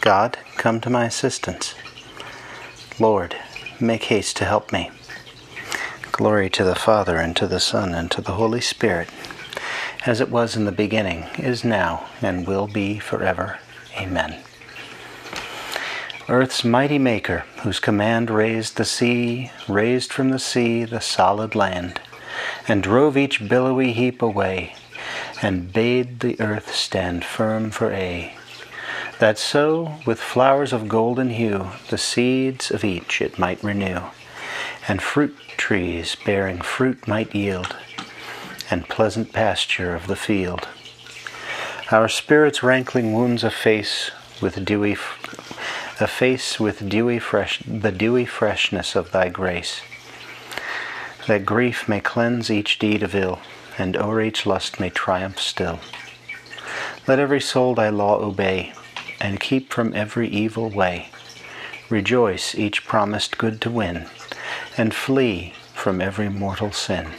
God, come to my assistance. Lord, make haste to help me. Glory to the Father, and to the Son, and to the Holy Spirit, as it was in the beginning, is now, and will be forever. Amen. Earth's mighty Maker, whose command raised from the sea the solid land, and drove each billowy heap away, and bade the earth stand firm for aye, that so, with flowers of golden hue, the seeds of each it might renew, and fruit trees bearing fruit might yield, and pleasant pasture of the field. Our spirit's rankling wounds the dewy freshness of thy grace, that grief may cleanse each deed of ill, and o'er each lust may triumph still. Let every soul thy law obey, and keep from every evil way. Rejoice each promised good to win, and flee from every mortal sin.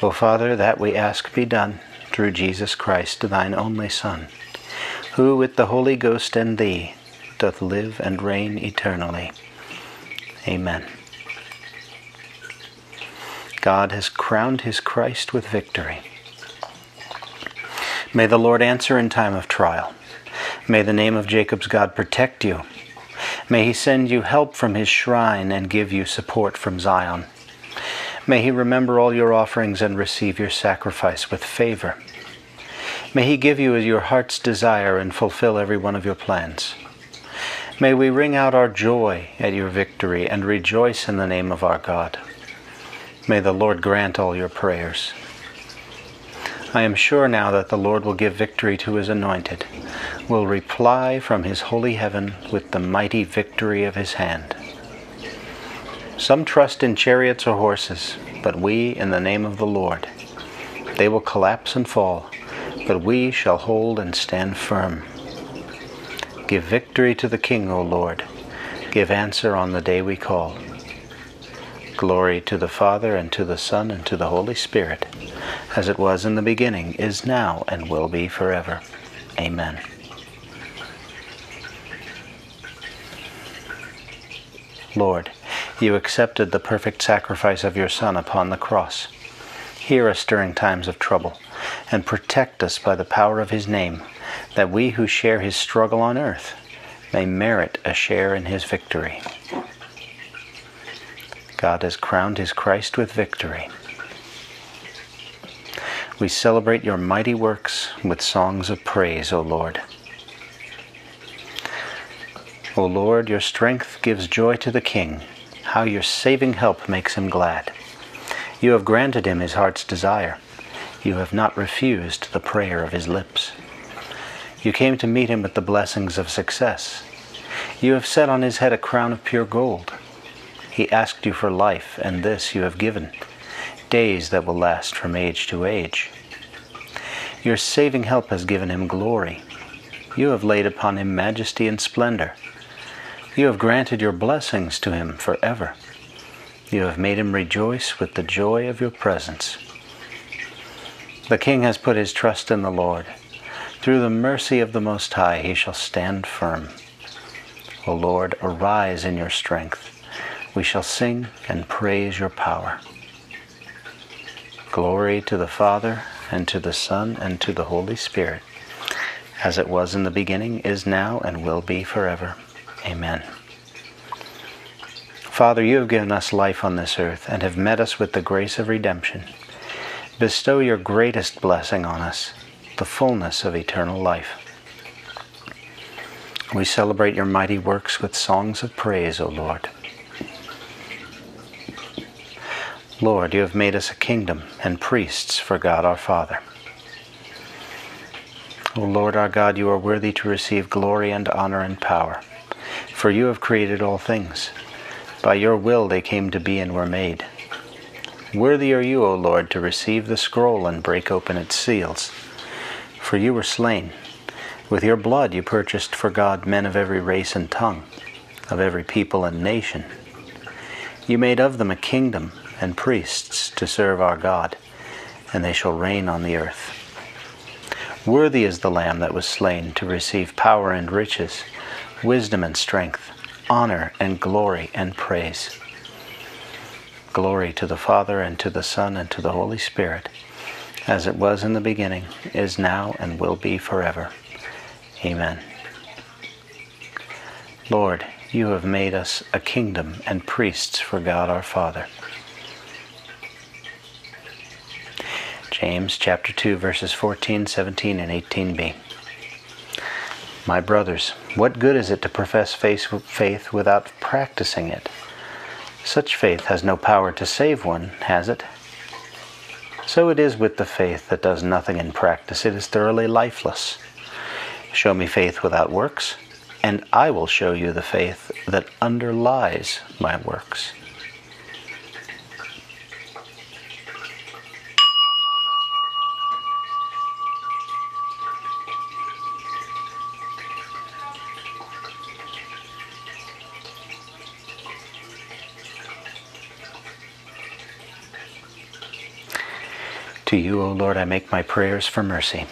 O Father, that we ask be done, through Jesus Christ, thine only Son, who with the Holy Ghost and thee doth live and reign eternally. Amen. God has crowned his Christ with victory. May the Lord answer in time of trial. May the name of Jacob's God protect you. May he send you help from his shrine and give you support from Zion. May he remember all your offerings and receive your sacrifice with favor. May he give you your heart's desire and fulfill every one of your plans. May we wring out our joy at your victory and rejoice in the name of our God. May the Lord grant all your prayers. I am sure now that the Lord will give victory to his anointed, will reply from his holy heaven with the mighty victory of his hand. Some trust in chariots or horses, but we in the name of the Lord. They will collapse and fall, but we shall hold and stand firm. Give victory to the King, O Lord. Give answer on the day we call. Glory to the Father, and to the Son, and to the Holy Spirit, as it was in the beginning, is now, and will be forever. Amen. Lord, you accepted the perfect sacrifice of your Son upon the cross. Hear us during times of trouble, and protect us by the power of his name, that we who share his struggle on earth may merit a share in his victory. God has crowned his Christ with victory. We celebrate your mighty works with songs of praise, O Lord. O Lord, your strength gives joy to the King. How your saving help makes him glad. You have granted him his heart's desire. You have not refused the prayer of his lips. You came to meet him with the blessings of success. You have set on his head a crown of pure gold. He asked you for life, and this you have given, days that will last from age to age. Your saving help has given him glory. You have laid upon him majesty and splendor. You have granted your blessings to him forever. You have made him rejoice with the joy of your presence. The King has put his trust in the Lord. Through the mercy of the Most High he shall stand firm. O Lord, arise in your strength. We shall sing and praise your power. Glory to the Father, and to the Son, and to the Holy Spirit, as it was in the beginning, is now, and will be forever. Amen. Father, you have given us life on this earth, and have met us with the grace of redemption. Bestow your greatest blessing on us, the fullness of eternal life. We celebrate your mighty works with songs of praise, O Lord. Lord, you have made us a kingdom and priests for God our Father. O Lord our God, you are worthy to receive glory and honor and power, for you have created all things. By your will they came to be and were made. Worthy are you, O Lord, to receive the scroll and break open its seals, for you were slain. With your blood you purchased for God men of every race and tongue, of every people and nation. You made of them a kingdom and priests to serve our God, and they shall reign on the earth. Worthy is the Lamb that was slain to receive power and riches, wisdom and strength, honor and glory and praise. Glory to the Father, and to the Son, and to the Holy Spirit, as it was in the beginning, is now, and will be forever. Amen. Lord, you have made us a kingdom and priests for God our Father. James chapter 2, verses 14, 17, and 18b. My brothers, what good is it to profess faith without practicing it? Such faith has no power to save one, has it? So it is with the faith that does nothing in practice. It is thoroughly lifeless. Show me faith without works, and I will show you the faith that underlies my works. To you, O Lord, I make my prayers for mercy.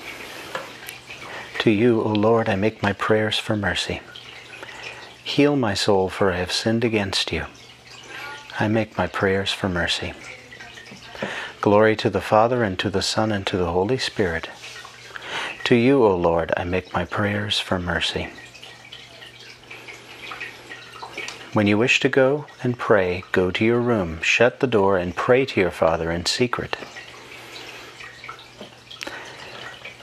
To you, O Lord, I make my prayers for mercy. Heal my soul, for I have sinned against you. I make my prayers for mercy. Glory to the Father, and to the Son, and to the Holy Spirit. To you, O Lord, I make my prayers for mercy. When you wish to go and pray, go to your room, shut the door, and pray to your Father in secret.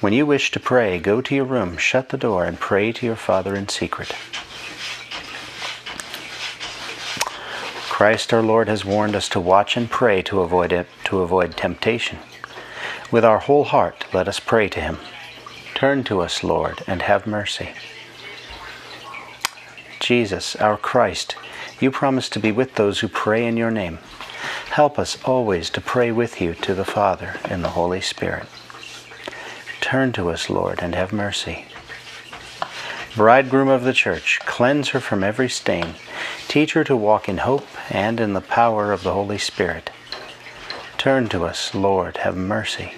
When you wish to pray, go to your room, shut the door, and pray to your Father in secret. Christ our Lord has warned us to watch and pray to avoid temptation. With our whole heart, let us pray to him. Turn to us, Lord, and have mercy. Jesus, our Christ, you promise to be with those who pray in your name. Help us always to pray with you to the Father and the Holy Spirit. Turn to us, Lord, and have mercy. Bridegroom of the Church, cleanse her from every stain. Teach her to walk in hope and in the power of the Holy Spirit. Turn to us, Lord, have mercy.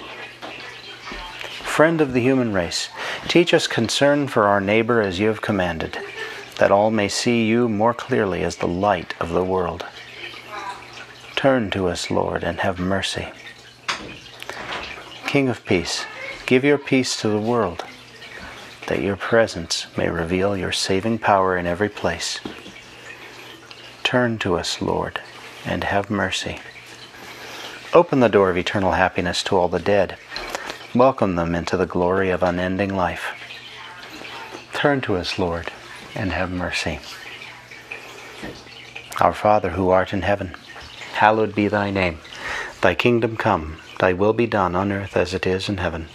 Friend of the human race, teach us concern for our neighbor as you have commanded, that all may see you more clearly as the light of the world. Turn to us, Lord, and have mercy. King of Peace, give your peace to the world, that your presence may reveal your saving power in every place. Turn to us, Lord, and have mercy. Open the door of eternal happiness to all the dead. Welcome them into the glory of unending life. Turn to us, Lord, and have mercy. Our Father, who art in heaven, hallowed be thy name. Thy kingdom come, thy will be done on earth as it is in heaven.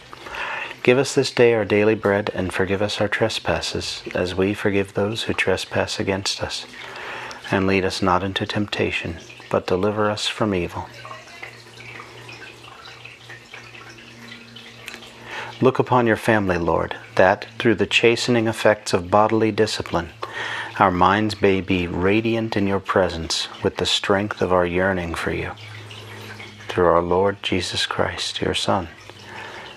Give us this day our daily bread, and forgive us our trespasses, as we forgive those who trespass against us. And lead us not into temptation, but deliver us from evil. Look upon your family, Lord, that, through the chastening effects of bodily discipline, our minds may be radiant in your presence with the strength of our yearning for you. Through our Lord Jesus Christ, your Son,